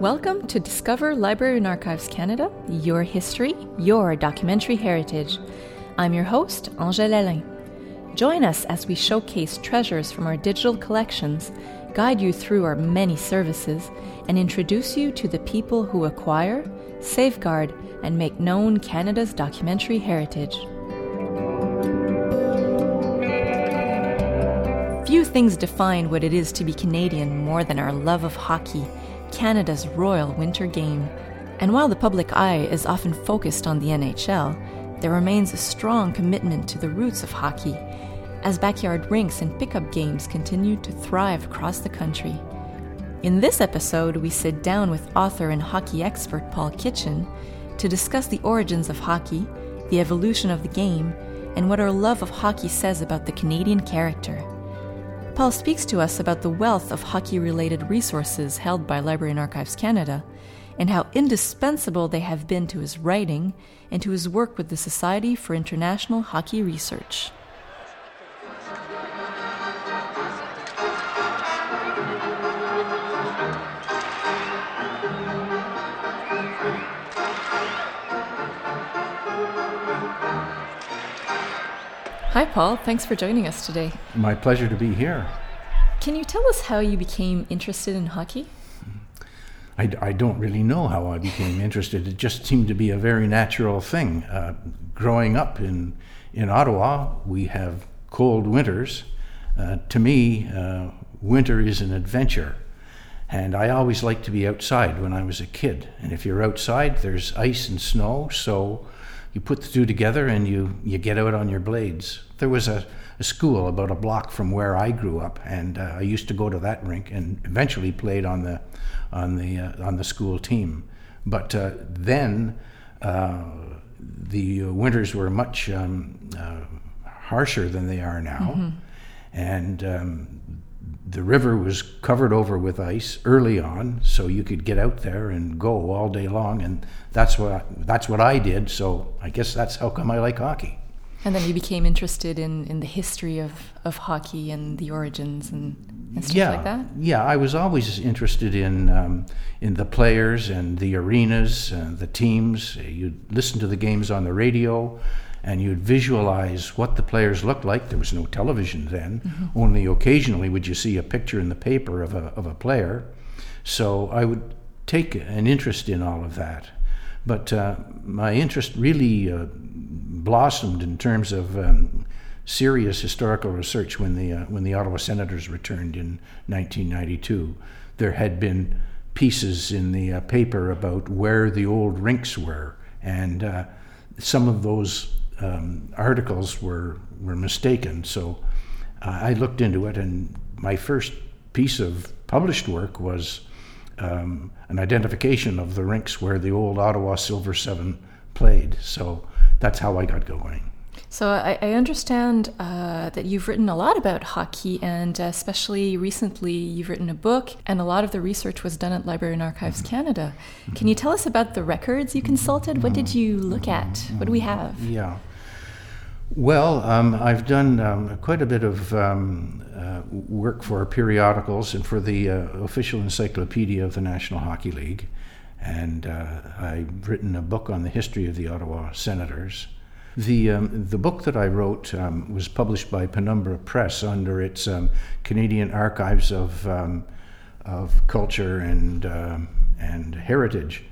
Welcome to Discover Library and Archives Canada, your history, your documentary heritage. I'm your host, Angèle Hélène. Join us as we showcase treasures from our digital collections, guide you through our many services, and introduce you to the people who acquire, safeguard, and make known Canada's documentary heritage. Few things define what it is to be Canadian more than our love of hockey, Canada's Royal Winter Game. And while the public eye is often focused on the NHL, there remains a strong commitment to the roots of hockey, as backyard rinks and pickup games continue to thrive across the country. In this episode, we sit down with author and hockey expert Paul Kitchen to discuss the origins of hockey, the evolution of the game, and what our love of hockey says about the Canadian character. Paul speaks to us about the wealth of hockey-related resources held by Library and Archives Canada and how indispensable they have been to his writing and to his work with the Society for International Hockey Research. Hi, Paul. Thanks for joining us today. My pleasure to be here. Can you tell us how you became interested in hockey? I don't really know how I became interested. It just seemed to be a very natural thing. Growing up in Ottawa, we have cold winters. To me, winter is an adventure. And I always liked to be outside when I was a kid. And if you're outside, there's ice and snow, so you put the two together and you get out on your blades. There was a school about a block from where I grew up, and I used to go to that rink and eventually played on the school team. But then the winters were much harsher than they are now, mm-hmm. and the river was covered over with ice early on, so you could get out there and go all day long, and that's what I did, so I guess that's how come I like hockey. And then you became interested in the history of hockey and the origins and stuff like that? Yeah, I was always interested in the players and the arenas and the teams. You'd listen to the games on the radio, and you'd visualize what the players looked like. There was no television then. Mm-hmm. Only occasionally would you see a picture in the paper of a player. So I would take an interest in all of that. But my interest really blossomed in terms of serious historical research when the Ottawa Senators returned in 1992. There had been pieces in the paper about where the old rinks were, and some of those articles were mistaken, so I looked into it, and my first piece of published work was an identification of the rinks where the old Ottawa Silver Seven played, so that's how I got going. So I understand that you've written a lot about hockey, and especially recently you've written a book, and a lot of the research was done at Library and Archives mm-hmm. Canada. Mm-hmm. Can you tell us about the records you consulted? What did you look at? Mm-hmm. What do we have? Yeah. Well, I've done quite a bit of work for periodicals and for the official encyclopedia of the National Hockey League, and I've written a book on the history of the Ottawa Senators. The book that I wrote was published by Penumbra Press under its Canadian Archives of Culture and Heritage,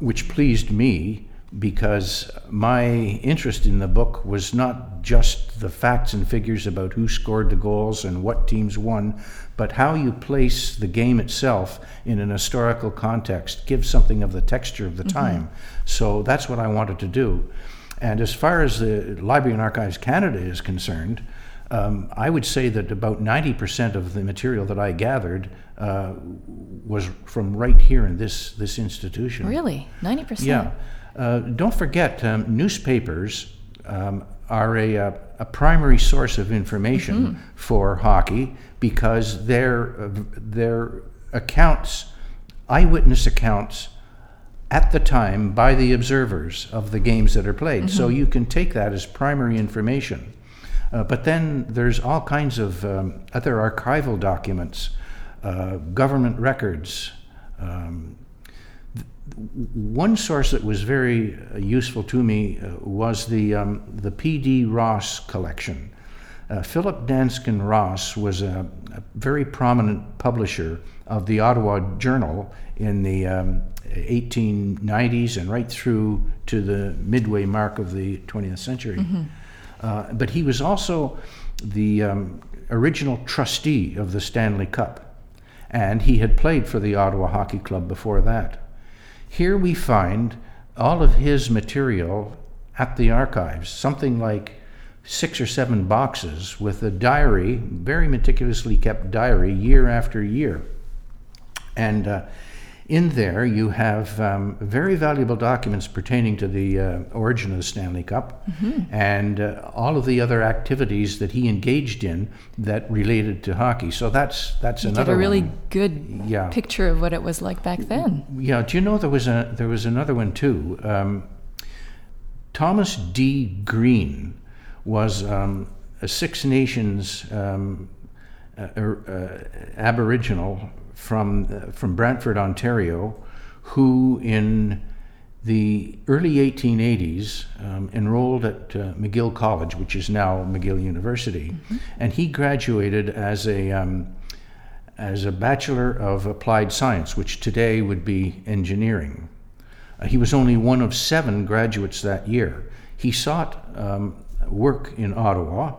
which pleased me because my interest in the book was not just the facts and figures about who scored the goals and what teams won, but how you place the game itself in an historical context, give something of the texture of the mm-hmm. time. So that's what I wanted to do. And as far as the Library and Archives Canada is concerned, I would say that about 90% of the material that I gathered was from right here in this institution. Really? 90%? Yeah. Don't forget, newspapers are a primary source of information mm-hmm. for hockey because their accounts, eyewitness accounts, at the time by the observers of the games that are played. Mm-hmm. So you can take that as primary information. But then there's all kinds of other archival documents, government records, One source that was very useful to me was the P.D. Ross collection. Philip Danskin Ross was a very prominent publisher of the Ottawa Journal in the 1890s and right through to the midway mark of the 20th century. Mm-hmm. But he was also the original trustee of the Stanley Cup, and he had played for the Ottawa Hockey Club before that. Here we find all of his material at the archives, something like 6 or 7 boxes with a diary, very meticulously kept diary, year after year. And in there you have very valuable documents pertaining to the origin of the Stanley Cup, mm-hmm. and all of the other activities that he engaged in that related to hockey. So that's another good picture of what it was like back then. Yeah, do you know there was another one too? Thomas D. Green was a Six Nations Aboriginal from Brantford, Ontario, who in the early 1880s enrolled at McGill College, which is now McGill University, mm-hmm. and he graduated as a Bachelor of Applied Science, which today would be engineering. He was only one of 7 graduates that year. He sought work in Ottawa,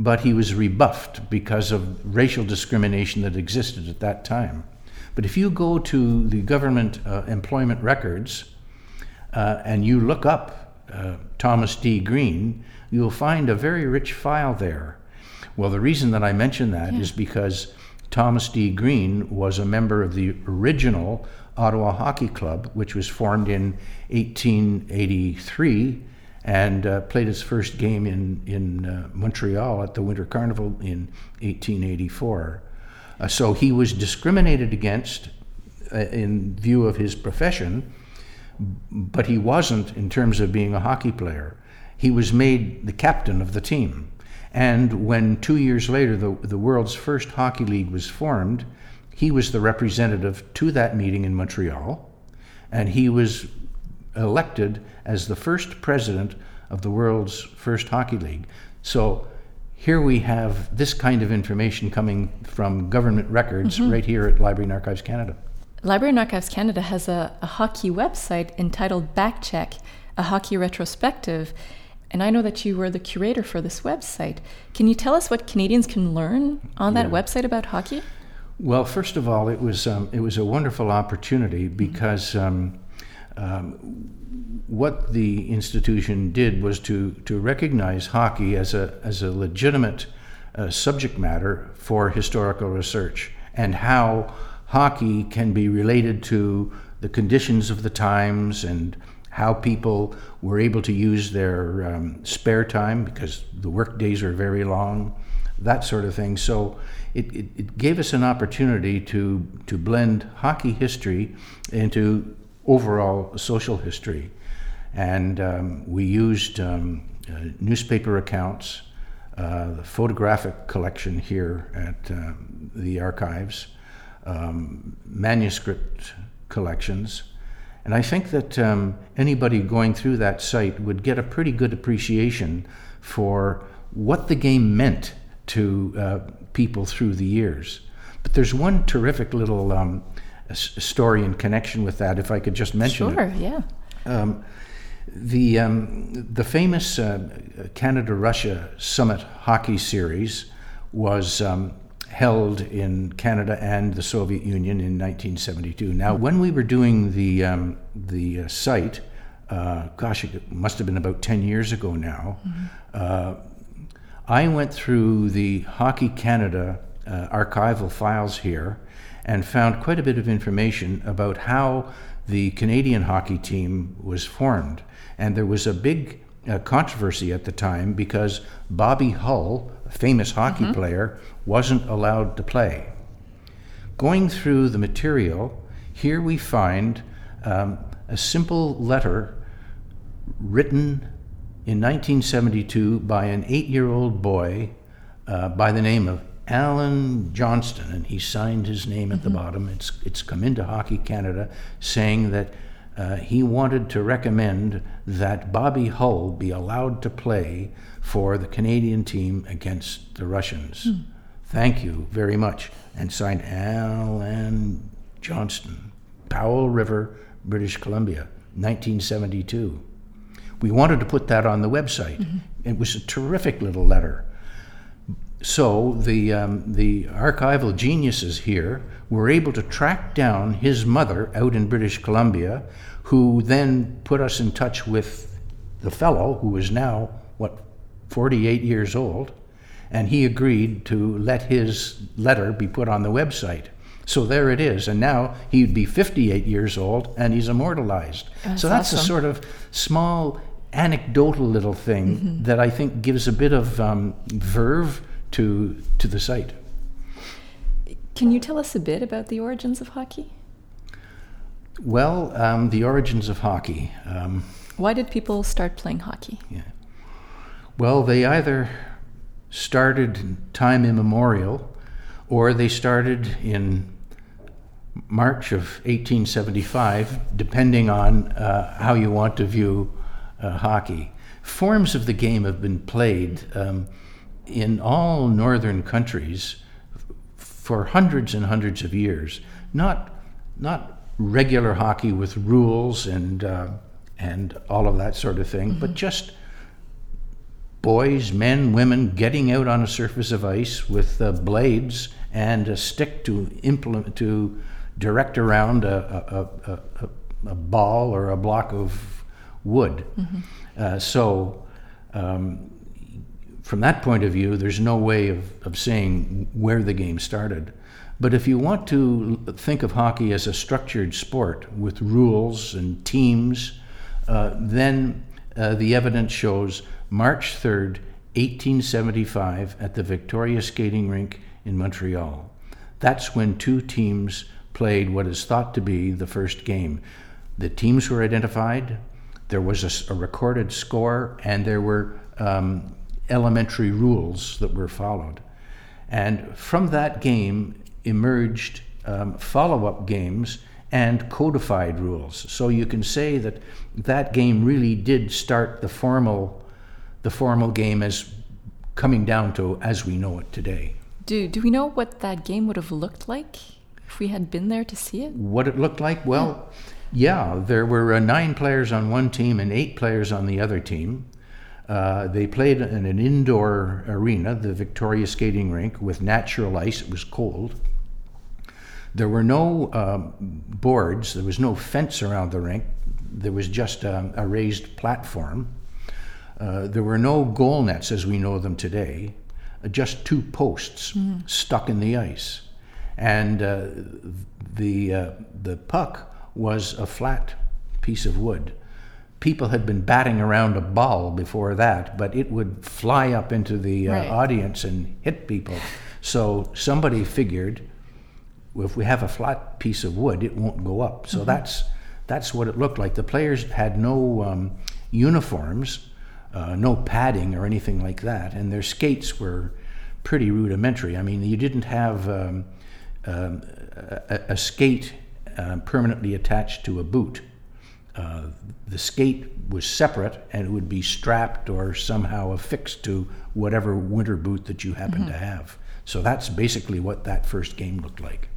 but he was rebuffed because of racial discrimination that existed at that time. But if you go to the government employment records and you look up Thomas D. Green, you'll find a very rich file there. Well, the reason that I mention that is because Thomas D. Green was a member of the original Ottawa Hockey Club, which was formed in 1883, and played his first game in Montreal at the Winter Carnival in 1884. So he was discriminated against in view of his profession, but he wasn't in terms of being a hockey player. He was made the captain of the team. And when 2 years later the world's first hockey league was formed, he was the representative to that meeting in Montreal, and he was elected as the first president of the world's first hockey league. So here we have this kind of information coming from government records mm-hmm. right here at Library and Archives Canada. Library and Archives Canada has a hockey website entitled Backcheck, a hockey retrospective. And I know that you were the curator for this website. Can you tell us what Canadians can learn on that website about hockey? Well, first of all, it was a wonderful opportunity because what the institution did was to recognize hockey as a legitimate subject matter for historical research, and how hockey can be related to the conditions of the times and how people were able to use their spare time, because the work days are very long, that sort of thing. So it gave us an opportunity to blend hockey history into overall social history. And we used newspaper accounts, the photographic collection here at the archives, manuscript collections. And I think that anybody going through that site would get a pretty good appreciation for what the game meant to people through the years. But there's one terrific little story in connection with that, if I could just mention it. Sure, yeah. The famous Canada-Russia Summit Hockey Series was held in Canada and the Soviet Union in 1972. Now, when we were doing the site, gosh, it must have been about 10 years ago now, mm-hmm. I went through the Hockey Canada archival files here and found quite a bit of information about how the Canadian hockey team was formed. And there was a big controversy at the time because Bobby Hull, a famous hockey mm-hmm. player, wasn't allowed to play. Going through the material, here we find a simple letter written in 1972 by an 8-year-old boy by the name of Alan Johnston, and he signed his name at the bottom. It's come into Hockey Canada, saying that he wanted to recommend that Bobby Hull be allowed to play for the Canadian team against the Russians. Mm. Thank you very much. And signed Alan Johnston, Powell River, British Columbia, 1972. We wanted to put that on the website. Mm-hmm. It was a terrific little letter. So the archival geniuses here were able to track down his mother out in British Columbia, who then put us in touch with the fellow who is now, 48 years old, and he agreed to let his letter be put on the website. So there it is, and now he'd be 58 years old, and he's immortalized. That's awesome. A sort of small anecdotal little thing that I think gives a bit of verve to the site. Can you tell us a bit about the origins of hockey? Well, the origins of hockey. Why did people start playing hockey? Yeah. Well, they either started time immemorial, or they started in March of 1875, depending on how you want to view hockey. Forms of the game have been played in all northern countries for hundreds and hundreds of years. Not regular hockey with rules and all of that sort of thing, but just boys, men, women getting out on a surface of ice with blades and a stick to direct around a ball or a block of wood. So from that point of view, there's no way of saying where the game started. But if you want to think of hockey as a structured sport with rules and teams, then the evidence shows March 3rd, 1875, at the Victoria Skating Rink in Montreal. That's when two teams played what is thought to be the first game. The teams were identified, there was a recorded score, and there were elementary rules that were followed. And from that game emerged follow-up games and codified rules. So you can say that game really did start the formal game as coming down to as we know it today. Do we know what that game would have looked like if we had been there to see it? What it looked like? Well, yeah, there were 9 players on one team and 8 players on the other team. They played in an indoor arena, the Victoria Skating Rink, with natural ice. It was cold. There were no boards. There was no fence around the rink. There was just a raised platform. There were no goal nets as we know them today, just 2 posts stuck in the ice. And the puck was a flat piece of wood. People had been batting around a ball before that, but it would fly up into the audience and hit people. So somebody figured, well, if we have a flat piece of wood, it won't go up. So that's what it looked like. The players had no uniforms. No padding or anything like that, and their skates were pretty rudimentary. I mean, you didn't have a skate permanently attached to a boot. The skate was separate, and it would be strapped or somehow affixed to whatever winter boot that you happened to have. So that's basically what that first game looked like.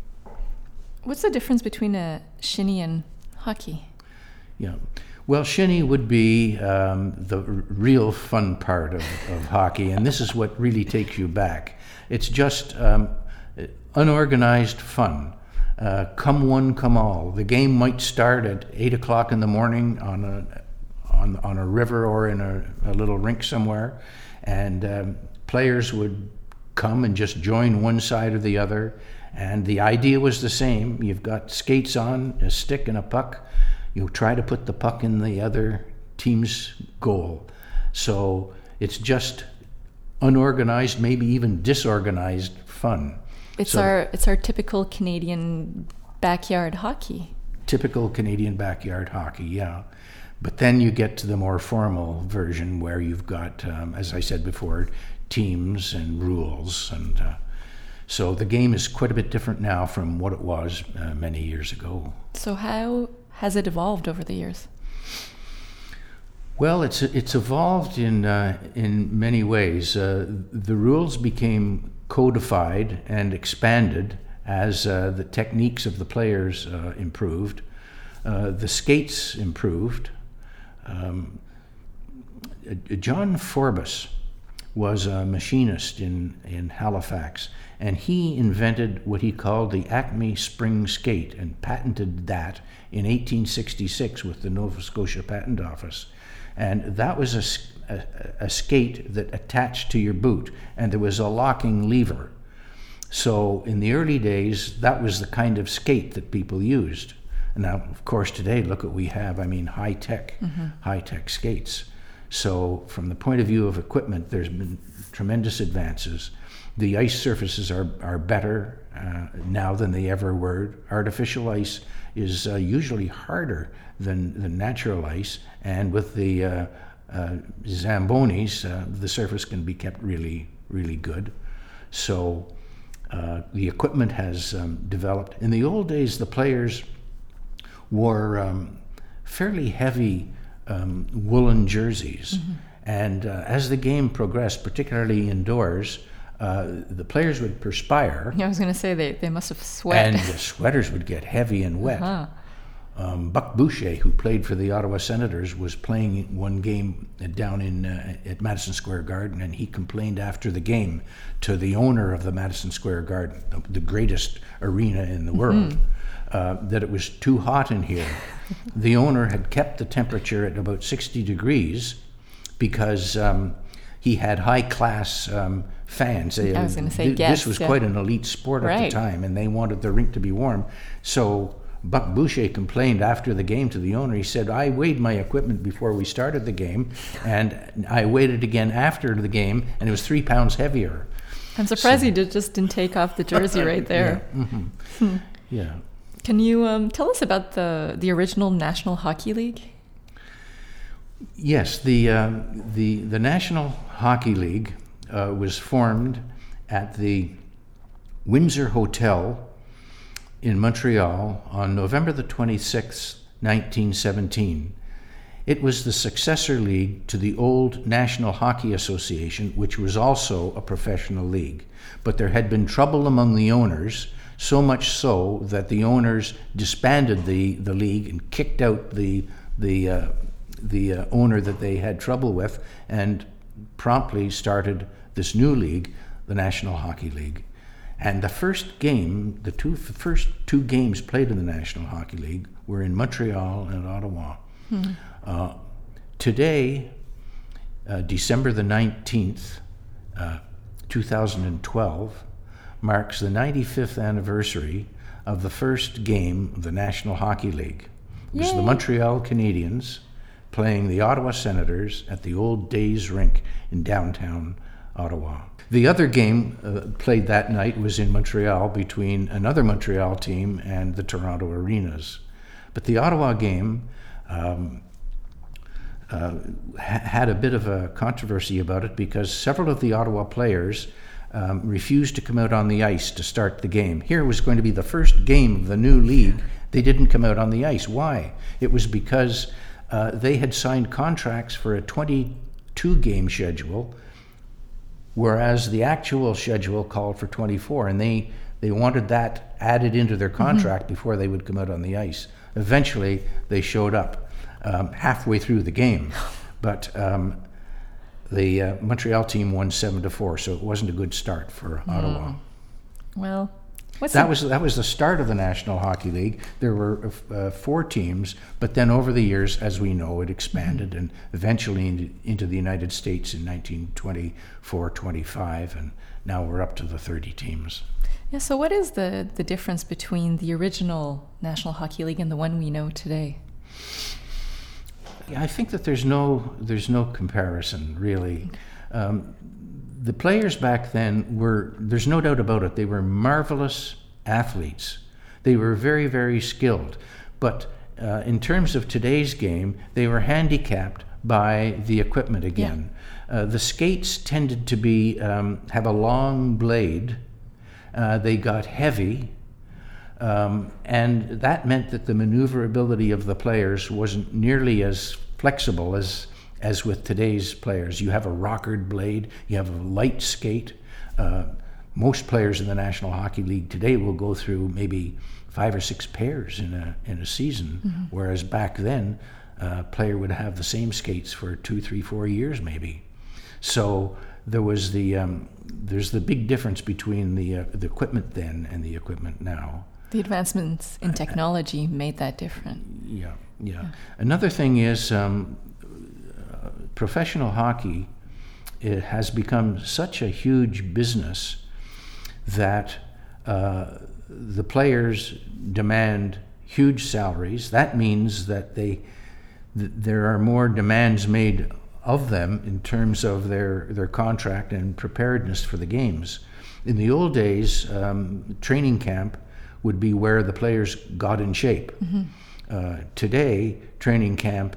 What's the difference between a shinny and hockey? Yeah. Well, shinny would be the real fun part of hockey, and this is what really takes you back. It's just unorganized fun. Come one, come all. The game might start at 8 o'clock in the morning on a river or in a little rink somewhere, and players would come and just join one side or the other, and the idea was the same. You've got skates on, a stick and a puck. You try to put the puck in the other team's goal. So it's just unorganized, maybe even disorganized fun. It's our typical Canadian backyard hockey. Typical Canadian backyard hockey, yeah. But then you get to the more formal version where you've got, as I said before, teams and rules and So the game is quite a bit different now from what it was many years ago. So how has it evolved over the years? Well, it's evolved in many ways. The rules became codified and expanded as the techniques of the players improved. The skates improved. John Forbus was a machinist in Halifax, and he invented what he called the Acme Spring Skate and patented that in 1866 with the Nova Scotia Patent Office. And that was a skate that attached to your boot, and there was a locking lever. So in the early days, that was the kind of skate that people used. Now, of course, today, look what we have. I mean, high-tech skates. So from the point of view of equipment, there's been tremendous advances. The ice surfaces are better now than they ever were. Artificial ice is usually harder than natural ice, and with the Zambonis, the surface can be kept really, really good. So the equipment has developed. In the old days, the players wore fairly heavy woolen jerseys. Mm-hmm. And as the game progressed, particularly indoors, the players would perspire. Yeah, I was going to say they must have sweated. And the sweaters would get heavy and wet. Uh-huh. Buck Boucher, who played for the Ottawa Senators, was playing one game down in at Madison Square Garden, and he complained after the game to the owner of the Madison Square Garden, the greatest arena in the world, that it was too hot in here. The owner had kept the temperature at about 60 degrees because he had high-class fans. I was going to say, this was quite an elite sport at the time, and they wanted the rink to be warm. So Buck Boucher complained after the game to the owner. He said, I weighed my equipment before we started the game, and I weighed it again after the game, and it was 3 pounds heavier. I'm surprised he just didn't take off the jersey right there. Yeah. Mm-hmm. Yeah. Can you tell us about the original National Hockey League? Yes, the National Hockey League was formed at the Windsor Hotel in Montreal on November the 26th, 1917. It was the successor league to the old National Hockey Association, which was also a professional league. But there had been trouble among the owners, so much so that the owners disbanded the league and kicked out the owner that they had trouble with, and promptly started this new league, the National Hockey League. And the first game, the first two games played in the National Hockey League were in Montreal and Ottawa. Hmm. Today, December the 19th, 2012, marks the 95th anniversary of the first game of the National Hockey League. It was the Montreal Canadiens playing the Ottawa Senators at the Old Days Rink in downtown Ottawa. The other game played that night was in Montreal between another Montreal team and the Toronto Arenas. But the Ottawa game had a bit of a controversy about it because several of the Ottawa players refused to come out on the ice to start the game. Here was going to be the first game of the new league. They didn't come out on the ice. Why? It was because they had signed contracts for a 22-game schedule, whereas the actual schedule called for 24, and they wanted that added into their contract before they would come out on the ice. Eventually, they showed up halfway through the game, but the Montreal team won 7-4, so it wasn't a good start for Ottawa. Well, that was the start of the National Hockey League. There were four teams, but then over the years, as we know, it expanded and eventually into the United States in 1924-25, and now we're up to the 30 teams. Yeah. So what is the difference between the original National Hockey League and the one we know today? I think that there's no comparison, really. The players back then were, there's no doubt about it, they were marvelous athletes. They were very, very skilled. But in terms of today's game, they were handicapped by the equipment again. Yeah. The skates tended to have a long blade They got heavy, and that meant that the maneuverability of the players wasn't nearly as flexible as with today's players. You have a rockered blade, you have a light skate. Most players in the National Hockey League today will go through maybe 5 or 6 pairs in a season, mm-hmm. whereas back then a player would have the same skates for 2, 3, 4 years maybe. So there was there's the big difference between the equipment then and the equipment now. The advancements in technology made that different. Yeah. Another thing is professional hockey, it has become such a huge business that the players demand huge salaries. That means that there are more demands made of them in terms of their contract and preparedness for the games. In the old days, training camp would be where the players got in shape. Mm-hmm. Today, training camp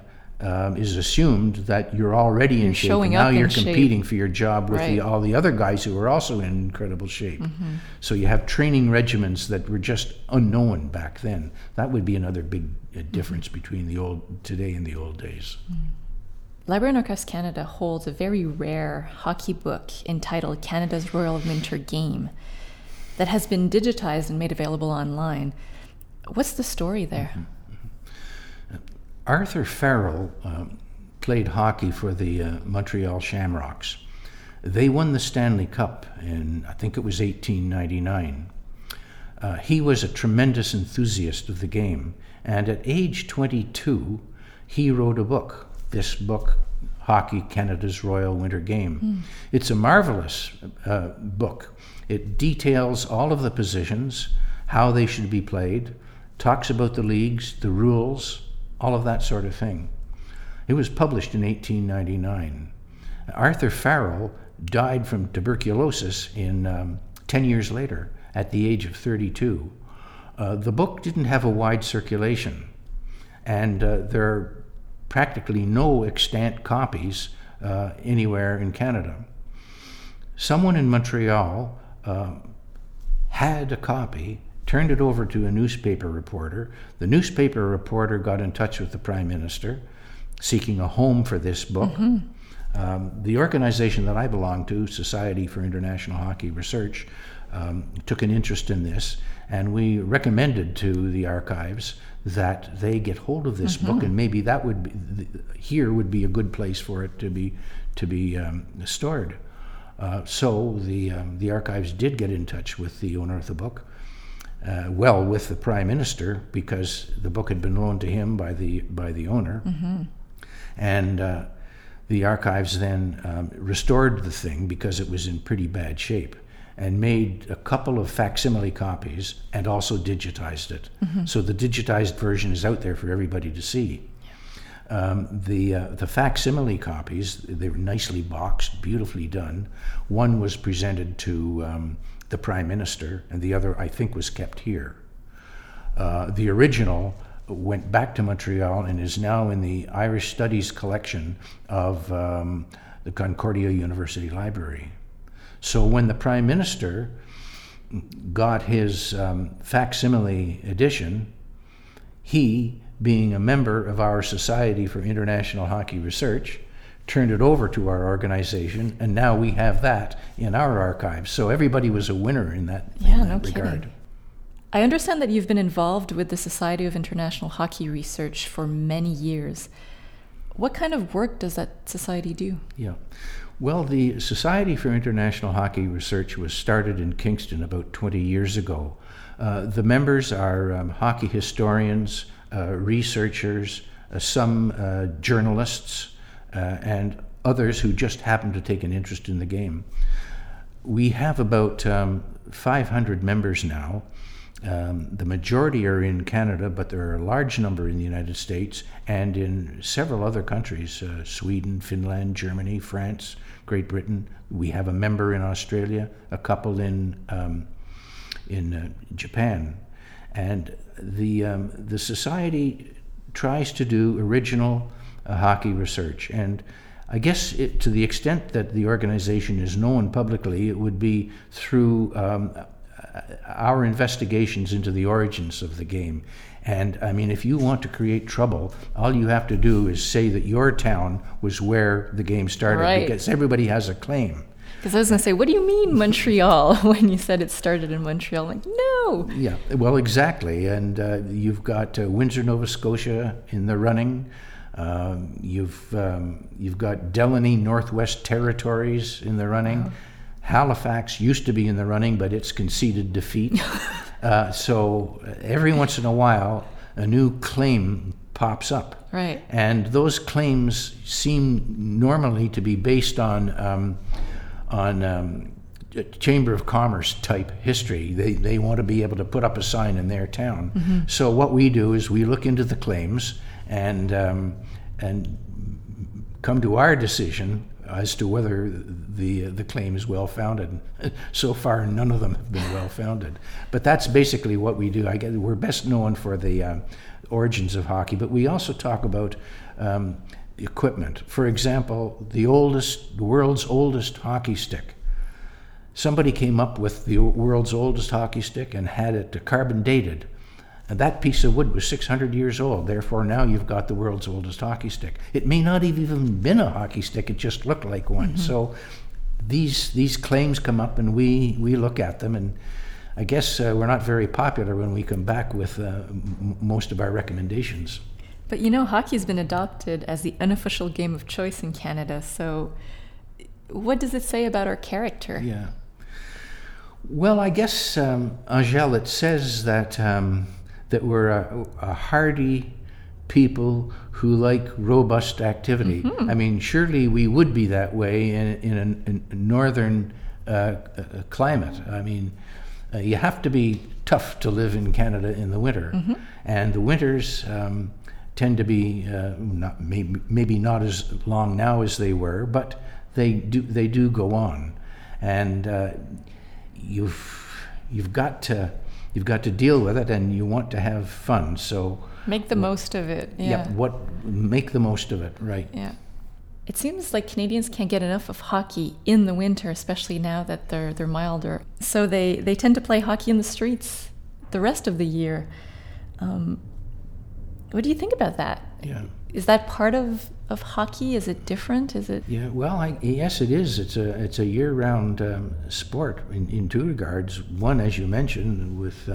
is assumed that you're already in shape, and now you're competing shape for your job with all the other guys who are also in incredible shape. Mm-hmm. So you have training regimens that were just unknown back then. That would be another big difference between today and the old days. Mm-hmm. Library and Archives Canada holds a very rare hockey book entitled Canada's Royal Winter Game that has been digitized and made available online. What's the story there? Mm-hmm. Arthur Farrell played hockey for the Montreal Shamrocks. They won the Stanley Cup in, I think it was 1899. He was a tremendous enthusiast of the game, and at age 22, he wrote a book. This book, Hockey Canada's Royal Winter Game. Mm. It's a marvelous book. It details all of the positions, how they should be played, talks about the leagues, the rules, all of that sort of thing. It was published in 1899. Arthur Farrell died from tuberculosis 10 years later at the age of 32. The book didn't have a wide circulation, and there are practically no extant copies anywhere in Canada. Someone in Montreal had a copy, turned it over to a newspaper reporter. The newspaper reporter got in touch with the Prime Minister, seeking a home for this book. Mm-hmm. The organization that I belong to, Society for International Hockey Research, took an interest in this, and we recommended to the archives that they get hold of this book, and maybe that would be a good place for it to be stored. So the archives did get in touch with the owner of the book, with the Prime Minister, because the book had been loaned to him by the owner, and the archives then restored the thing because it was in pretty bad shape, and made a couple of facsimile copies and also digitized it. Mm-hmm. So the digitized version is out there for everybody to see. Yeah. The facsimile copies, they were nicely boxed, beautifully done. One was presented to the Prime Minister, and the other, I think, was kept here. The original went back to Montreal and is now in the Irish Studies collection of the Concordia University Library. So when the Prime Minister got his facsimile edition, he, being a member of our Society for International Hockey Research, turned it over to our organization, and now we have that in our archives. So everybody was a winner in that, regard. Kidding. I understand that you've been involved with the Society of International Hockey Research for many years. What kind of work does that society do? Yeah. Well, the Society for International Hockey Research was started in Kingston about 20 years ago. The members are hockey historians, researchers, some journalists, and others who just happen to take an interest in the game. We have about 500 members now. The majority are in Canada, but there are a large number in the United States and in several other countries, Sweden, Finland, Germany, France, Great Britain. We have a member in Australia, a couple in Japan. And the society tries to do original hockey research. And I guess to the extent that the organization is known publicly, it would be through our investigations into the origins of the game. And I mean, if you want to create trouble, all you have to do is say that your town was where the game started, right? Because everybody has a claim. Because I was going to say, what do you mean Montreal when you said it started in Montreal? Like, no! Yeah, well, exactly. And you've got Windsor, Nova Scotia in the running. You've got Delany, Northwest Territories in the running. Wow. Halifax used to be in the running, but it's conceded defeat. So every once in a while, a new claim pops up. Right. And those claims seem normally to be based on Chamber of Commerce type history. They want to be able to put up a sign in their town. Mm-hmm. So what we do is we look into the claims and come to our decision as to whether the claim is well-founded. So far, none of them have been well-founded. But that's basically what we do. I guess we're best known for the origins of hockey, but we also talk about equipment. For example, the world's oldest hockey stick. Somebody came up with the world's oldest hockey stick and had it carbon dated. And that piece of wood was 600 years old. Therefore, now you've got the world's oldest hockey stick. It may not have even been a hockey stick. It just looked like one. Mm-hmm. So these claims come up, and we look at them. And I guess we're not very popular when we come back with most of our recommendations. But you know, hockey's been adopted as the unofficial game of choice in Canada, so what does it say about our character? Yeah. Well, I guess, Angèle, it says that we're a hardy people who like robust activity. Mm-hmm. I mean, surely we would be that way in a northern climate. I mean, you have to be tough to live in Canada in the winter, mm-hmm. and the winters tend to be maybe not as long now as they were, but they do go on, and you've got to deal with it, and you want to have fun, so make the most of it. Yeah. Make the most of it, right? Yeah. It seems like Canadians can't get enough of hockey in the winter, especially now that they're milder. So they tend to play hockey in the streets the rest of the year. What do you think about that? Yeah. Is that part of hockey? Is it different? Is it? Yeah. Well, yes, it is. It's a year-round sport in two regards. One, as you mentioned, with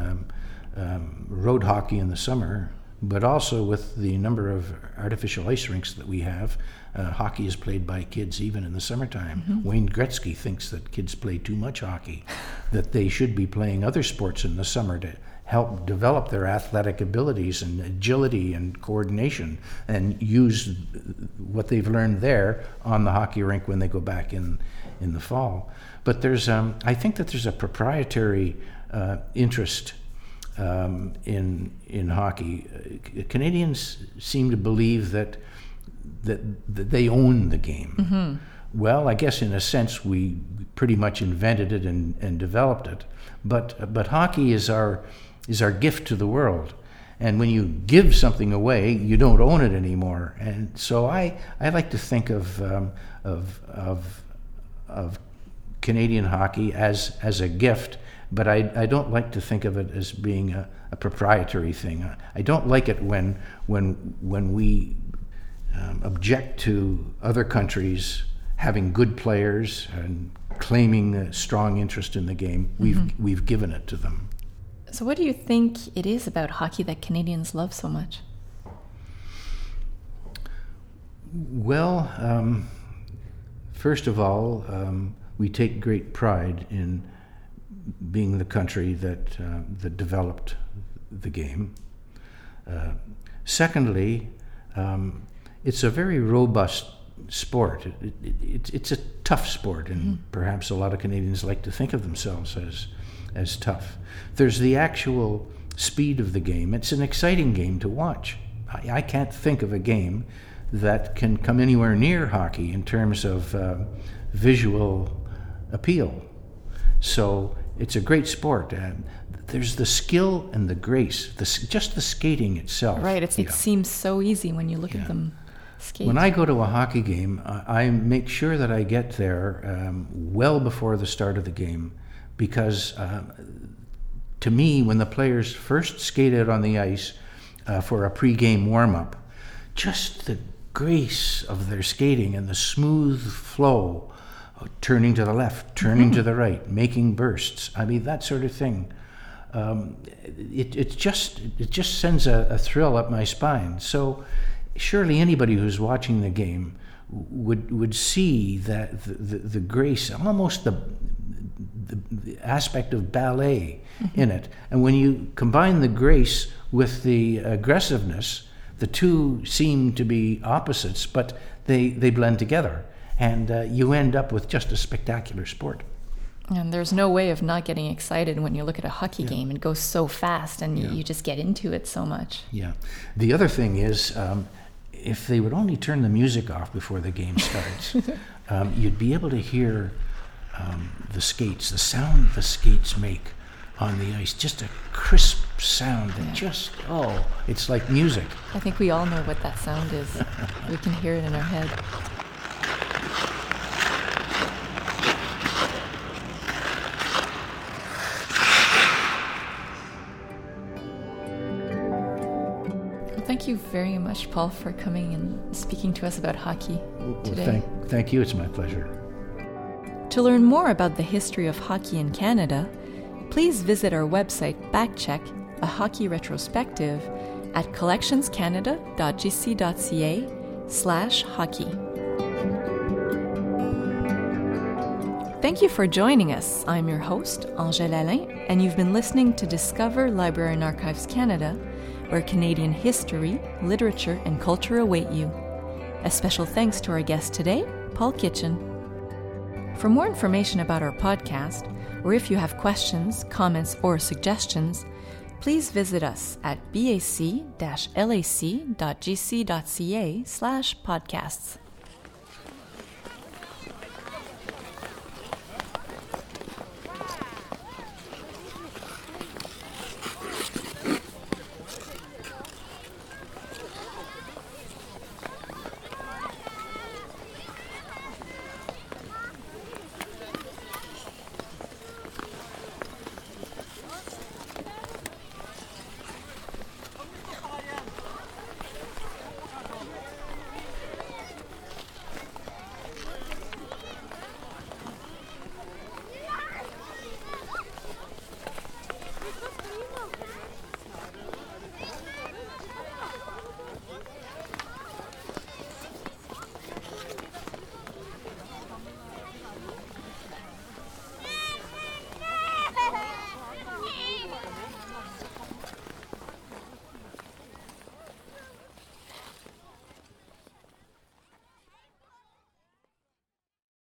road hockey in the summer, but also with the number of artificial ice rinks that we have, hockey is played by kids even in the summertime. Mm-hmm. Wayne Gretzky thinks that kids play too much hockey, that they should be playing other sports in the summer to help develop their athletic abilities and agility and coordination, and use what they've learned there on the hockey rink when they go back in the fall. But there's, I think that there's a proprietary interest in hockey. Canadians seem to believe that they own the game. Mm-hmm. Well, I guess in a sense we pretty much invented it and developed it. But hockey is our gift to the world. And when you give something away, you don't own it anymore. And so I like to think of Canadian hockey as a gift, but I don't like to think of it as being a proprietary thing. I don't like it when we object to other countries having good players and claiming a strong interest in the game. We've given it to them. So what do you think it is about hockey that Canadians love so much? Well, first of all, we take great pride in being the country that developed the game. Secondly, it's a very robust sport. It's a tough sport, and perhaps a lot of Canadians like to think of themselves as tough. There's the actual speed of the game. It's an exciting game to watch. I can't think of a game that can come anywhere near hockey in terms of visual appeal. So it's a great sport. There's the skill and the grace, just the skating itself. Right, it seems so easy when you look at them. Skate. When I go to a hockey game, I make sure that I get there well before the start of the game, because to me, when the players first skated on the ice for a pre-game warm-up, just the grace of their skating and the smooth flow, turning to the left, turning to the right, making bursts, I mean, that sort of thing. It just sends a thrill up my spine. So surely anybody who's watching the game would see that the grace, almost the aspect of ballet in it. And when you combine the grace with the aggressiveness, the two seem to be opposites, but they blend together. And you end up with just a spectacular sport. And there's no way of not getting excited when you look at a hockey game. It goes so fast, and you just get into it so much. Yeah. The other thing is, if they would only turn the music off before the game starts, you'd be able to hear the skates, the sound the skates make on the ice, just a crisp sound that just, it's like music. I think we all know what that sound is. We can hear it in our head. Thank you very much, Paul, for coming and speaking to us about hockey today. Thank you. It's my pleasure. To learn more about the history of hockey in Canada, please visit our website, Backcheck, a hockey retrospective, at collectionscanada.gc.ca/hockey. Thank you for joining us. I'm your host, Angèle Hélène, and you've been listening to Discover Library and Archives Canada, where Canadian history, literature, and culture await you. A special thanks to our guest today, Paul Kitchen. For more information about our podcast, or if you have questions, comments, or suggestions, please visit us at bac-lac.gc.ca/podcasts.